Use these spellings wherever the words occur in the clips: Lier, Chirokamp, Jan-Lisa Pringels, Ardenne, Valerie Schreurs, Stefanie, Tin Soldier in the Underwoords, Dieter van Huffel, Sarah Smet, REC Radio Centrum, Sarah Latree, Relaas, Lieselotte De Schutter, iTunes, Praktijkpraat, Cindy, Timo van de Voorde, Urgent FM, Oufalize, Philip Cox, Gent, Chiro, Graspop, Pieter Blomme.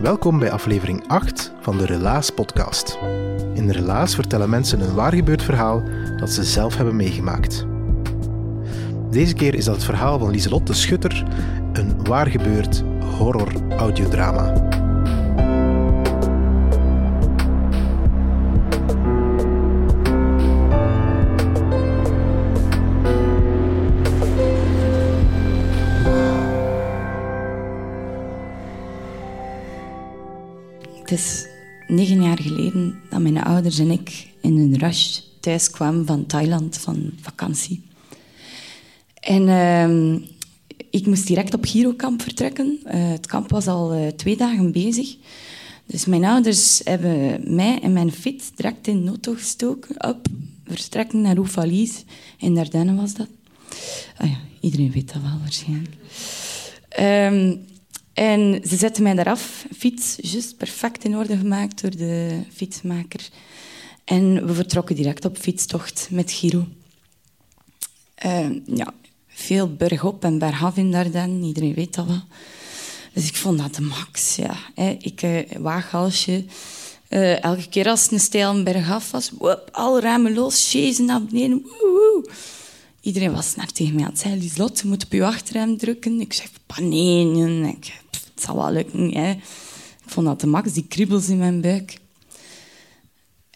Welkom bij aflevering 8 van de Relaas podcast. In Relaas vertellen mensen een waargebeurd verhaal dat ze zelf hebben meegemaakt. Deze keer is dat het verhaal van Lieselotte De Schutter, een waargebeurd horror audiodrama. Het is 9 jaar geleden dat mijn ouders en ik in een rush thuis kwamen van Thailand, van vakantie. En ik moest direct op Chirokamp vertrekken. Het kamp was al 2 dagen bezig. Dus mijn ouders hebben mij en mijn fiets direct in noodtoe gestoken. Op vertrekken naar Oufalize. In Ardenne was dat. Ah ja, iedereen weet dat wel waarschijnlijk. En ze zetten mij daar af, fiets, juist perfect in orde gemaakt door de fietsmaker. En we vertrokken direct op fietstocht met Chiro. Ja, veel bergop en bergaf in Ardenne, iedereen weet dat wel. Dus ik vond dat de max, ja. Ik waaghalsje, elke keer als het een steil bergaf was, woop, alle ramen los, chasen naar beneden, woehoe. Iedereen was naar tegen mij aan het zeggen, Lieselotte, je moet op je achterrem drukken. Ik zei, paneen, het zal wel lukken. Hè. Ik vond dat de max, die kriebels in mijn buik.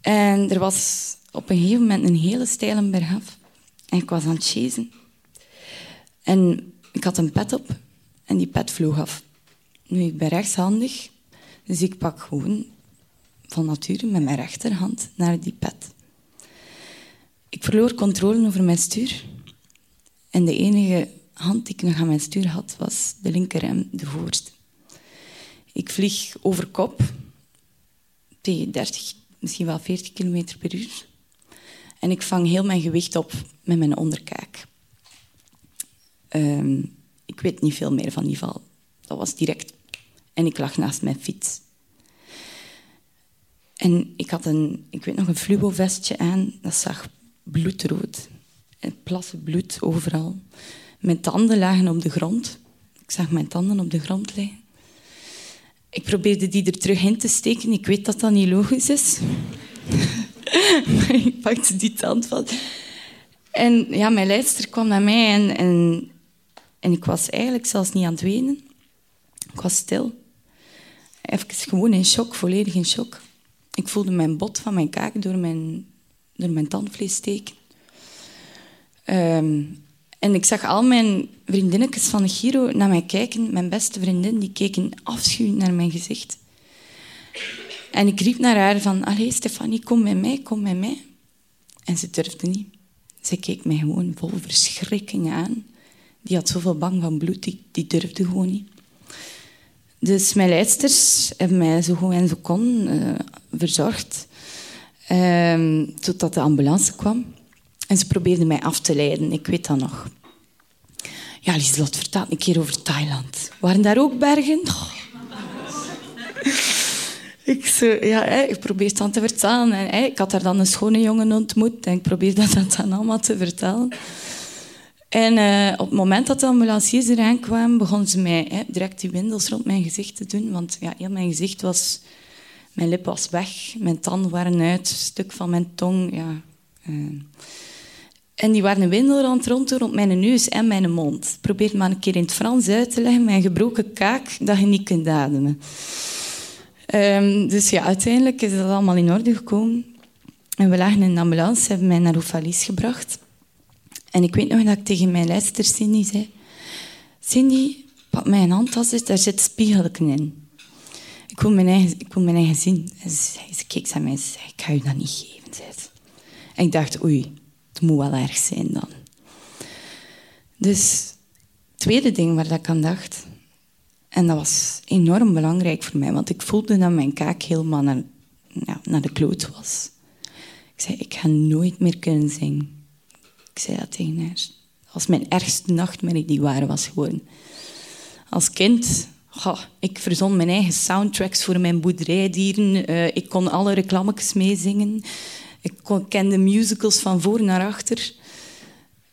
En er was op een gegeven moment een hele steile bergaf. En ik was aan het chasen. En ik had een pet op en die pet vloog af. Nu, ik ben rechtshandig, dus ik pak gewoon van nature met mijn rechterhand naar die pet. Ik verloor controle over mijn stuur. En de enige hand die ik nog aan mijn stuur had, was de linkerrem, de voorste. Ik vlieg over kop, tegen 30, misschien wel 40 km per uur. En ik vang heel mijn gewicht op met mijn onderkaak. Ik weet niet veel meer van die val. Dat was direct. En ik lag naast mijn fiets. En ik had een fluo-vestje aan, dat zag bloedrood. Plassen bloed overal. Mijn tanden lagen op de grond. Ik zag mijn tanden op de grond liggen. Ik probeerde die er terug in te steken. Ik weet dat dat niet logisch is. Maar ik pakte die tand van. En ja, mijn leidster kwam naar mij en ik was eigenlijk zelfs niet aan het wenen. Ik was stil. Even gewoon in shock, volledig in shock. Ik voelde mijn bot van mijn kaak door mijn tandvlees steken. En ik zag al mijn vriendinnetjes van de Chiro naar mij kijken. Mijn beste vriendin, die keken afschuw naar mijn gezicht. En ik riep naar haar van, allee Stefanie, kom met mij, kom met mij. En ze durfde niet. Ze keek mij gewoon vol verschrikking aan. Die had zoveel bang van bloed, die durfde gewoon niet. Dus mijn leidsters hebben mij zo goed en zo kon verzorgd. Totdat de ambulance kwam. En ze probeerden mij af te leiden. Ik weet dat nog. Ja, Lieselotte, vertel een keer over Thailand. Waren daar ook bergen? Oh. Ik probeer dan te vertellen. En, ik had daar dan een schone jongen ontmoet. En ik probeerde dat dan allemaal te vertellen. En op het moment dat de ambulanciers eraan kwamen, begonnen ze mij direct die windels rond mijn gezicht te doen. Want ja, heel mijn gezicht was... Mijn lip was weg, mijn tanden waren uit, een stuk van mijn tong. Ja. En die waren een windel aan het ronddoen rond mijn neus en mijn mond. Probeer het maar een keer in het Frans uit te leggen, mijn gebroken kaak, dat je niet kunt ademen. Dus ja, uiteindelijk is dat allemaal in orde gekomen. En we lagen in de ambulance, hebben mij naar Oufalize gebracht. En ik weet nog dat ik tegen mijn lijster Cindy zei... Cindy, pak mijn handtas uit, daar zit spiegelken in. Ik wil mijn eigen zien. En ze keek aan mij en zei, ik ga je dat niet geven. Zei ze. En ik dacht, oei, het moet wel erg zijn dan. Dus het tweede ding waar ik aan dacht... En dat was enorm belangrijk voor mij, want ik voelde dat mijn kaak helemaal naar de kloot was. Ik zei, ik ga nooit meer kunnen zingen. Ik zei dat tegen haar. Dat was mijn ergste nachtmerrie die waar was geworden. Als kind, ik verzon mijn eigen soundtracks voor mijn boerderijdieren. Ik kon alle reclametjes meezingen. Ik kende musicals van voor naar achter.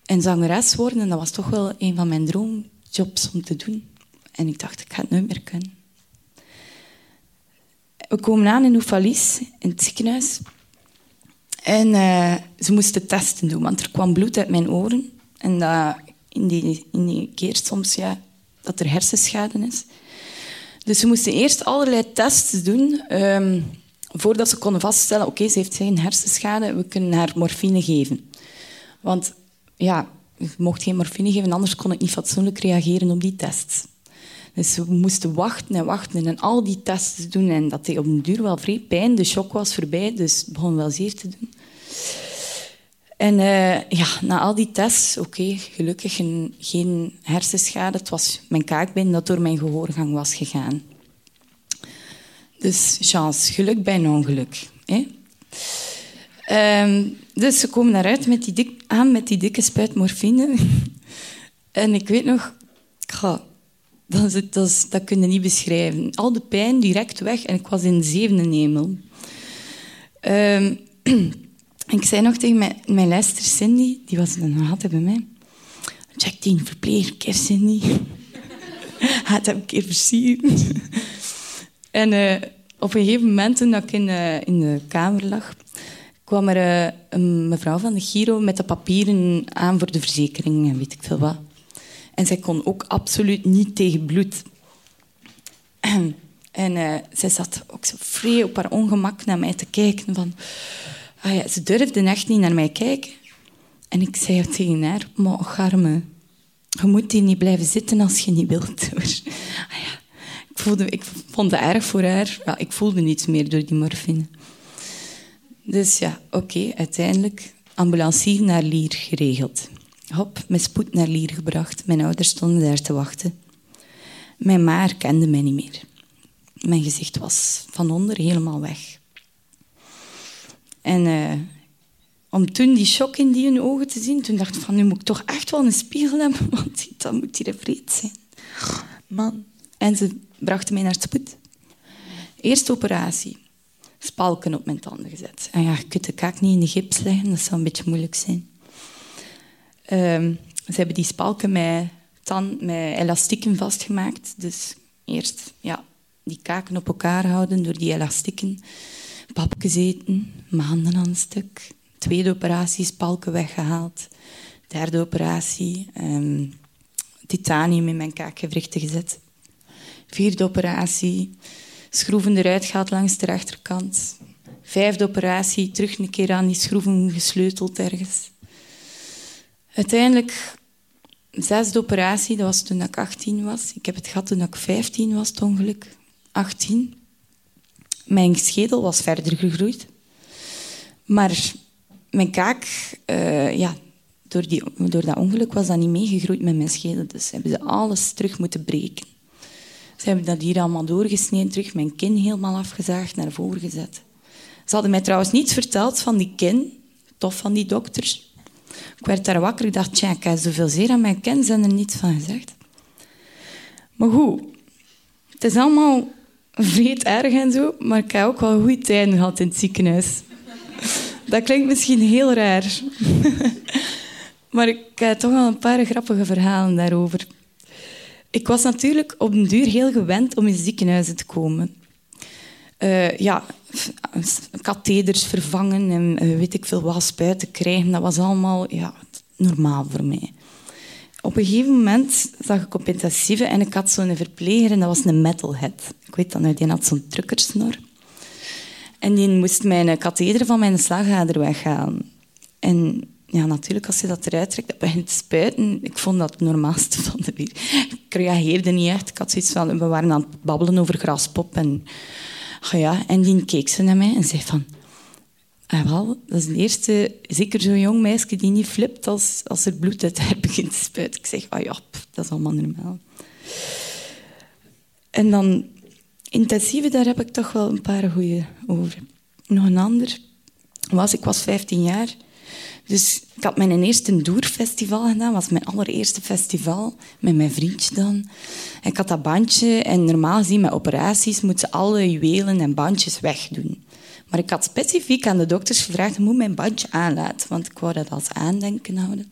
En zangeres worden, dat was toch wel een van mijn droomjobs om te doen. En ik dacht, ik ga het nooit meer kunnen. We komen aan in Oufalize, in het ziekenhuis. En ze moesten testen doen, want er kwam bloed uit mijn oren. En dat in die keer soms, ja, dat er hersenschade is. Dus ze moesten eerst allerlei tests doen... voordat ze konden vaststellen, oké, ze heeft geen hersenschade, we kunnen haar morfine geven. Want ja, je mocht geen morfine geven, anders kon ik niet fatsoenlijk reageren op die tests. Dus we moesten wachten en al die tests doen. En dat deed op den duur wel vrij pijn. De shock was voorbij, dus het begon wel zeer te doen. En na al die tests, gelukkig geen hersenschade. Het was mijn kaakbeen dat door mijn gehoorgang was gegaan. Dus chance, geluk bij een ongeluk. Hè? Dus ze komen daaruit met die dikke spuit morfine. En ik weet nog... Dat kun je niet beschrijven. Al de pijn direct weg en ik was in de zevende hemel. Ik zei nog tegen mijn lijster Cindy, die was nog altijd bij mij. Check die verpleegkeer, Cindy. Gaat hem een keer versieren. En op een gegeven moment, toen ik in de kamer lag, kwam er een mevrouw van de Chiro met de papieren aan voor de verzekering en weet ik veel wat. En zij kon ook absoluut niet tegen bloed. En zij zat ook zo vrij op haar ongemak naar mij te kijken. Van, ze durfde echt niet naar mij kijken. En ik zei tegen haar, maar Garme, je moet hier niet blijven zitten als je niet wilt. Ik vond het erg voor haar. Ja, ik voelde niets meer door die morfine. Dus ja, uiteindelijk ambulancier naar Lier geregeld. Hop, met spoed naar Lier gebracht. Mijn ouders stonden daar te wachten. Mijn ma herkende mij niet meer. Mijn gezicht was van onder helemaal weg. En om toen die shock in die hun ogen te zien, toen dacht ik van, nu moet ik toch echt wel een spiegel hebben, want dat moet hier een vreed zijn. Man. En ze brachten mij naar het spoed. Eerste operatie. Spalken op mijn tanden gezet. En ja, je kunt de kaak niet in de gips leggen, dat zou een beetje moeilijk zijn. Ze hebben die spalken met elastieken vastgemaakt. Dus eerst die kaken op elkaar houden door die elastieken. Papjes eten, maanden aan een stuk. Tweede operatie, spalken weggehaald. Derde operatie, titanium in mijn kaakgewrichten gezet. Vierde operatie, schroeven eruit gehaald langs de rechterkant. Vijfde operatie, terug een keer aan die schroeven gesleuteld ergens. Uiteindelijk, zesde operatie, dat was toen ik 18 was. Ik heb het gehad toen ik 15 was, het ongeluk. 18. Mijn schedel was verder gegroeid. Maar mijn kaak, door dat ongeluk was dat niet meegegroeid met mijn schedel. Dus hebben ze alles terug moeten breken. Ze hebben dat hier allemaal doorgesneden, terug mijn kin helemaal afgezaagd, naar voren gezet. Ze hadden mij trouwens niets verteld van die kin, tof van die dokters. Ik werd daar wakker, ik dacht, tja, ik heb zoveel zeer aan mijn kin, ze hebben er niets van gezegd. Maar goed, het is allemaal vreed erg en zo, maar ik heb ook wel goede tijden gehad in het ziekenhuis. Dat klinkt misschien heel raar. Maar ik heb toch wel een paar grappige verhalen daarover. Ik was natuurlijk op den duur heel gewend om in ziekenhuizen te komen. Katheders vervangen en weet ik veel wat, spuiten krijgen. Dat was allemaal normaal voor mij. Op een gegeven moment zag ik op intensieve en ik had zo'n verpleger en dat was een metalhead. Ik weet dat nu, die had zo'n truckersnor. En die moest mijn katheder van mijn slagader weghalen. En ja, natuurlijk, als je dat eruit trekt, dat begint te spuiten. Ik vond dat het normaalste van de wereld. Ik reageerde niet echt. Ik had zoiets van, we waren aan het babbelen over Graspop. En, oh ja, en die keek ze naar mij en zei van... Wel, dat is de eerste, zeker zo'n jong meisje die niet flipt als er bloed uit haar begint te spuiten. Ik zeg, ah ja, dat is allemaal normaal. En dan intensieve, daar heb ik toch wel een paar goeie over. Nog een ander was, ik was 15 jaar... Dus ik had mijn eerste Doerfestival gedaan. Dat was mijn allereerste festival, met mijn vriendje dan. En ik had dat bandje. En normaal gezien, met operaties, moeten alle juwelen en bandjes wegdoen. Maar ik had specifiek aan de dokters gevraagd, moet mijn bandje aanlaten? Want ik wou dat als aandenken houden.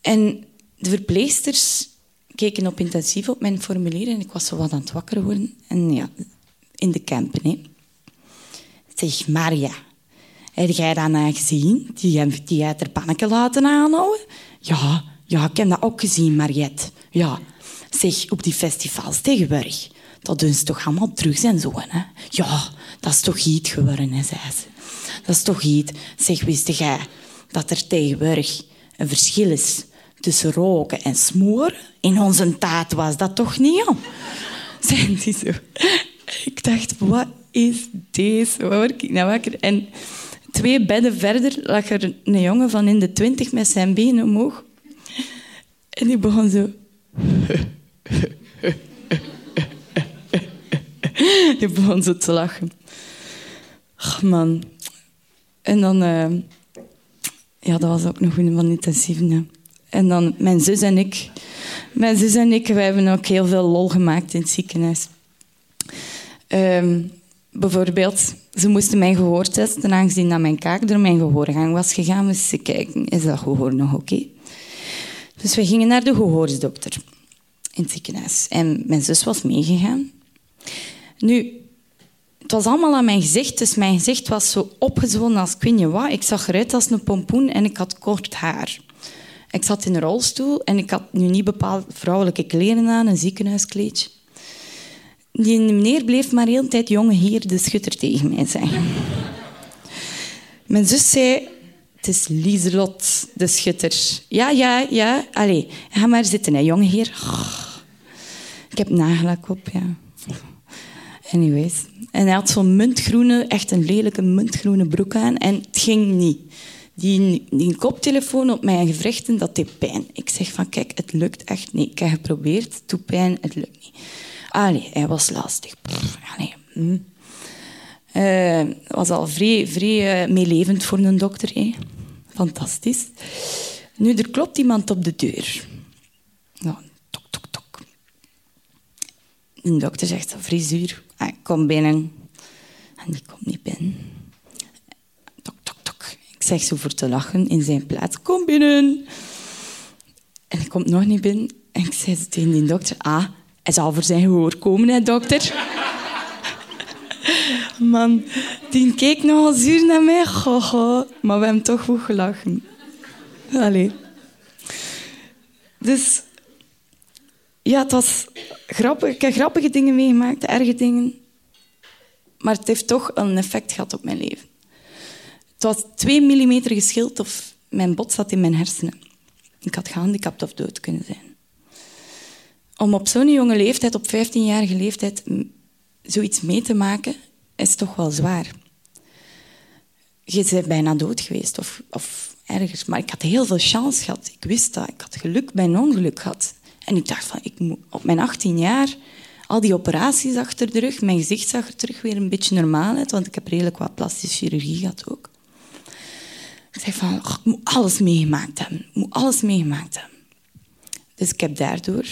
En de verpleegsters keken op intensief op mijn formulier. En ik was zo wat aan het wakker worden. En ja, in de camper, hè. Zeg, Maria... Heb jij dat nou gezien? Die heeft haar panneken laten aanhouden? Ja, ik heb dat ook gezien, Mariette. Ja, zeg, op die festivals tegenwoordig. Dat doen ze toch allemaal drugs en zo, hè? Ja, dat is toch iets geworden, hè, zei ze. Dat is toch iets. Zeg, wist jij dat er tegenwoordig een verschil is tussen roken en smoren? In onze tijd was dat toch niet, joh? Zijn die zo. Ik dacht, wat is deze? Waar word ik nou wakker? En... 2 bedden verder lag er een jongen van in de 20 met zijn benen omhoog. En die begon zo... Die begon zo te lachen. Ach, man. En dan... Ja, dat was ook nog een van intensieve. Ja. En dan mijn zus en ik. Mijn zus en ik, wij hebben ook heel veel lol gemaakt in het ziekenhuis. Bijvoorbeeld... Ze moesten mijn gehoor testen, aangezien dat mijn kaak door mijn gehoorgang was gegaan. Dus ze kijken, is dat gehoor nog oké? Dus we gingen naar de gehoorsdokter in het ziekenhuis. En mijn zus was meegegaan. Nu, het was allemaal aan mijn gezicht. Dus mijn gezicht was zo opgezwollen als ik weet niet wat. Ik zag eruit als een pompoen en ik had kort haar. Ik zat in een rolstoel en ik had nu niet bepaald vrouwelijke kleren aan, een ziekenhuiskleedje. Die meneer bleef maar de hele tijd jonge heer De Schutter tegen mij zeggen. Mijn zus zei... Het is Lieselotte De Schutter. Ja. Allee, ga maar zitten, hè, jonge heer. Ik heb nagelak op, ja. Anyways. En hij had zo'n muntgroene, echt een lelijke muntgroene broek aan. En het ging niet. Die koptelefoon op mijn gewrichten, dat deed pijn. Ik zeg van, kijk, het lukt echt niet. Ik heb geprobeerd, het doet pijn, het lukt niet. Allee, hij was lastig. Was al vrij meelevend voor een dokter. Hè. Fantastisch. Nu, er klopt iemand op de deur. Nou, tok, tok, tok. De dokter zegt zo vrij zuur. Kom binnen. En die komt niet binnen. Tok, tok, tok. Ik zeg zo voor te lachen in zijn plaats. Kom binnen. En hij komt nog niet binnen. En ik zeg tegen die dokter... Hij zou voor zijn gehoor komen, hè, dokter. Man, die keek nogal zuur naar mij. Goh. Maar we hebben toch goed gelachen. Allee. Dus... Ja, het was grappig. Ik heb grappige dingen meegemaakt, erge dingen. Maar het heeft toch een effect gehad op mijn leven. Het was 2 millimeter geschild of mijn bot zat in mijn hersenen. Ik had gehandicapt of dood kunnen zijn. Om op zo'n jonge leeftijd, op 15-jarige leeftijd, zoiets mee te maken, is toch wel zwaar. Je bent bijna dood geweest of ergens. Maar ik had heel veel chance gehad. Ik wist dat. Ik had geluk bij een ongeluk gehad. En ik dacht van, ik moet op mijn 18 jaar al die operaties achter de rug. Mijn gezicht zag er terug weer een beetje normaal uit, want ik heb redelijk wat plastische chirurgie gehad ook. Ik zei van, ik moet alles meegemaakt hebben. Dus ik heb daardoor...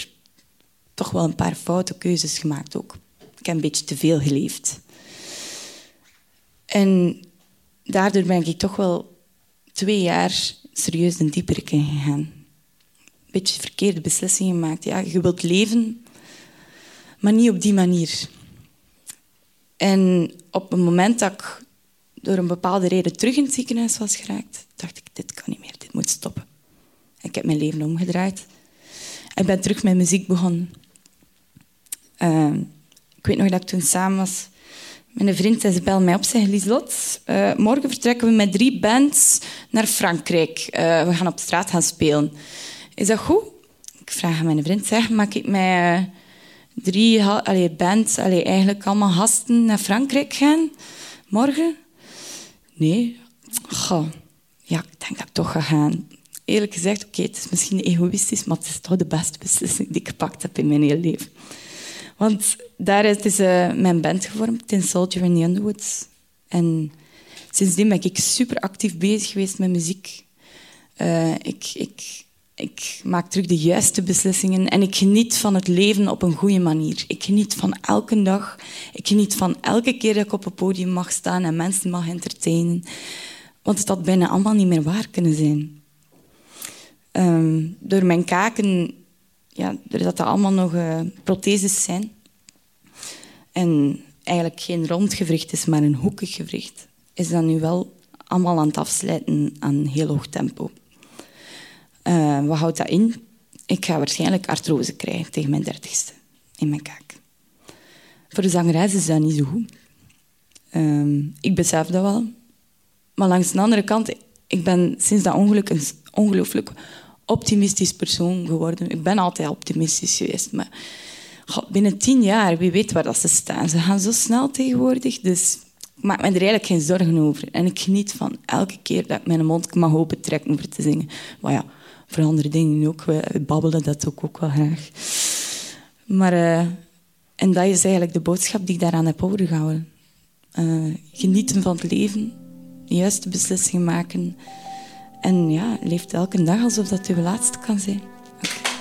toch wel een paar foute keuzes gemaakt ook. Ik heb een beetje te veel geleefd. En daardoor ben ik toch wel 2 jaar serieus een dieperik in gegaan. Een beetje verkeerde beslissingen gemaakt. Ja, je wilt leven, maar niet op die manier. En op het moment dat ik door een bepaalde reden terug in het ziekenhuis was geraakt, dacht ik, dit kan niet meer, dit moet stoppen. Ik heb mijn leven omgedraaid. Ik ben terug met muziek begonnen. Ik weet nog dat ik toen samen was. Mijn vriend zei, ze bel mij op, zei Lieselotte, morgen vertrekken we met 3 bands naar Frankrijk. We gaan op straat gaan spelen. Is dat goed? Ik vraag aan mijn vriend, zeg, maak ik mij 3 bands, eigenlijk allemaal gasten naar Frankrijk gaan? Morgen? Nee. Goh. Ja, ik denk dat ik toch ga gaan. Eerlijk gezegd, oké, het is misschien egoïstisch, maar het is toch de beste beslissing die ik gepakt heb in mijn hele leven. Want daaruit is mijn band gevormd, Tin Soldier in the Underwoords. En sindsdien ben ik super actief bezig geweest met muziek. Ik maak terug de juiste beslissingen en ik geniet van het leven op een goede manier. Ik geniet van elke dag. Ik geniet van elke keer dat ik op een podium mag staan en mensen mag entertainen. Want het had bijna allemaal niet meer waar kunnen zijn. Door mijn kaken, ja, doordat dat allemaal nog protheses zijn. En eigenlijk geen rond gewricht is, maar een hoekig gewricht. Is dat nu wel allemaal aan het afslijten aan een heel hoog tempo. Wat houdt dat in? Ik ga waarschijnlijk artrose krijgen tegen mijn 30ste in mijn kaak. Voor de zangeres is dat niet zo goed. Ik besef dat wel. Maar langs de andere kant, ik ben sinds dat ongeluk een ongelooflijk optimistisch persoon geworden. Ik ben altijd optimistisch geweest, maar binnen 10 jaar, wie weet waar dat ze staan. Ze gaan zo snel tegenwoordig, dus ik maak me er eigenlijk geen zorgen over. En ik geniet van elke keer dat ik mijn mond mag open trekken om te zingen. Maar ja, voor andere dingen ook. We babbelen, dat doe ik ook wel graag. Maar, en dat is eigenlijk de boodschap die ik daaraan heb overgehouden. Genieten van het leven, juiste beslissingen maken. En ja, leeft elke dag alsof dat uw laatste kan zijn. Okay.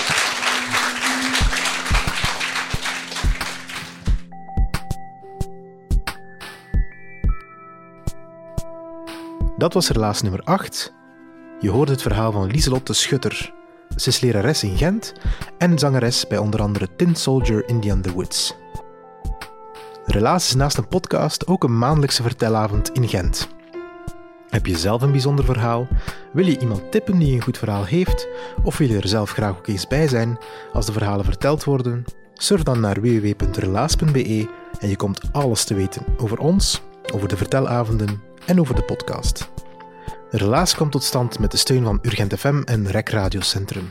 Dat was Relaas nummer 8. Je hoort het verhaal van Lieselotte De Schutter. Ze is lerares in Gent en zangeres bij onder andere Tin Soldier in the Underwoords. Relaas is naast een podcast ook een maandelijkse vertelavond in Gent. Heb je zelf een bijzonder verhaal? Wil je iemand tippen die een goed verhaal heeft? Of wil je er zelf graag ook eens bij zijn als de verhalen verteld worden? Surf dan naar www.relaas.be en je komt alles te weten over ons, over de vertelavonden en over de podcast. Relaas komt tot stand met de steun van Urgent FM en REC Radio Centrum.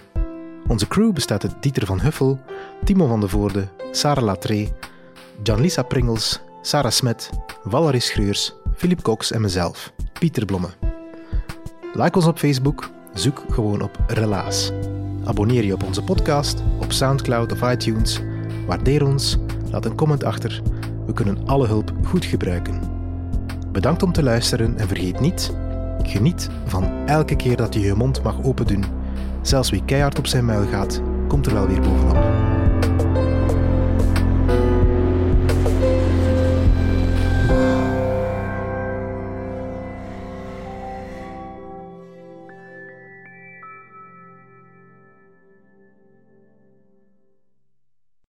Onze crew bestaat uit Dieter van Huffel, Timo van de Voorde, Sarah Latree, Jan-Lisa Pringels, Sarah Smet, Valerie Schreurs, Philip Cox en mezelf, Pieter Blomme. Like ons op Facebook, zoek gewoon op Relaas. Abonneer je op onze podcast, op Soundcloud of iTunes. Waardeer ons, laat een comment achter. We kunnen alle hulp goed gebruiken. Bedankt om te luisteren en vergeet niet, geniet van elke keer dat je je mond mag opendoen. Zelfs wie keihard op zijn muil gaat, komt er wel weer bovenop.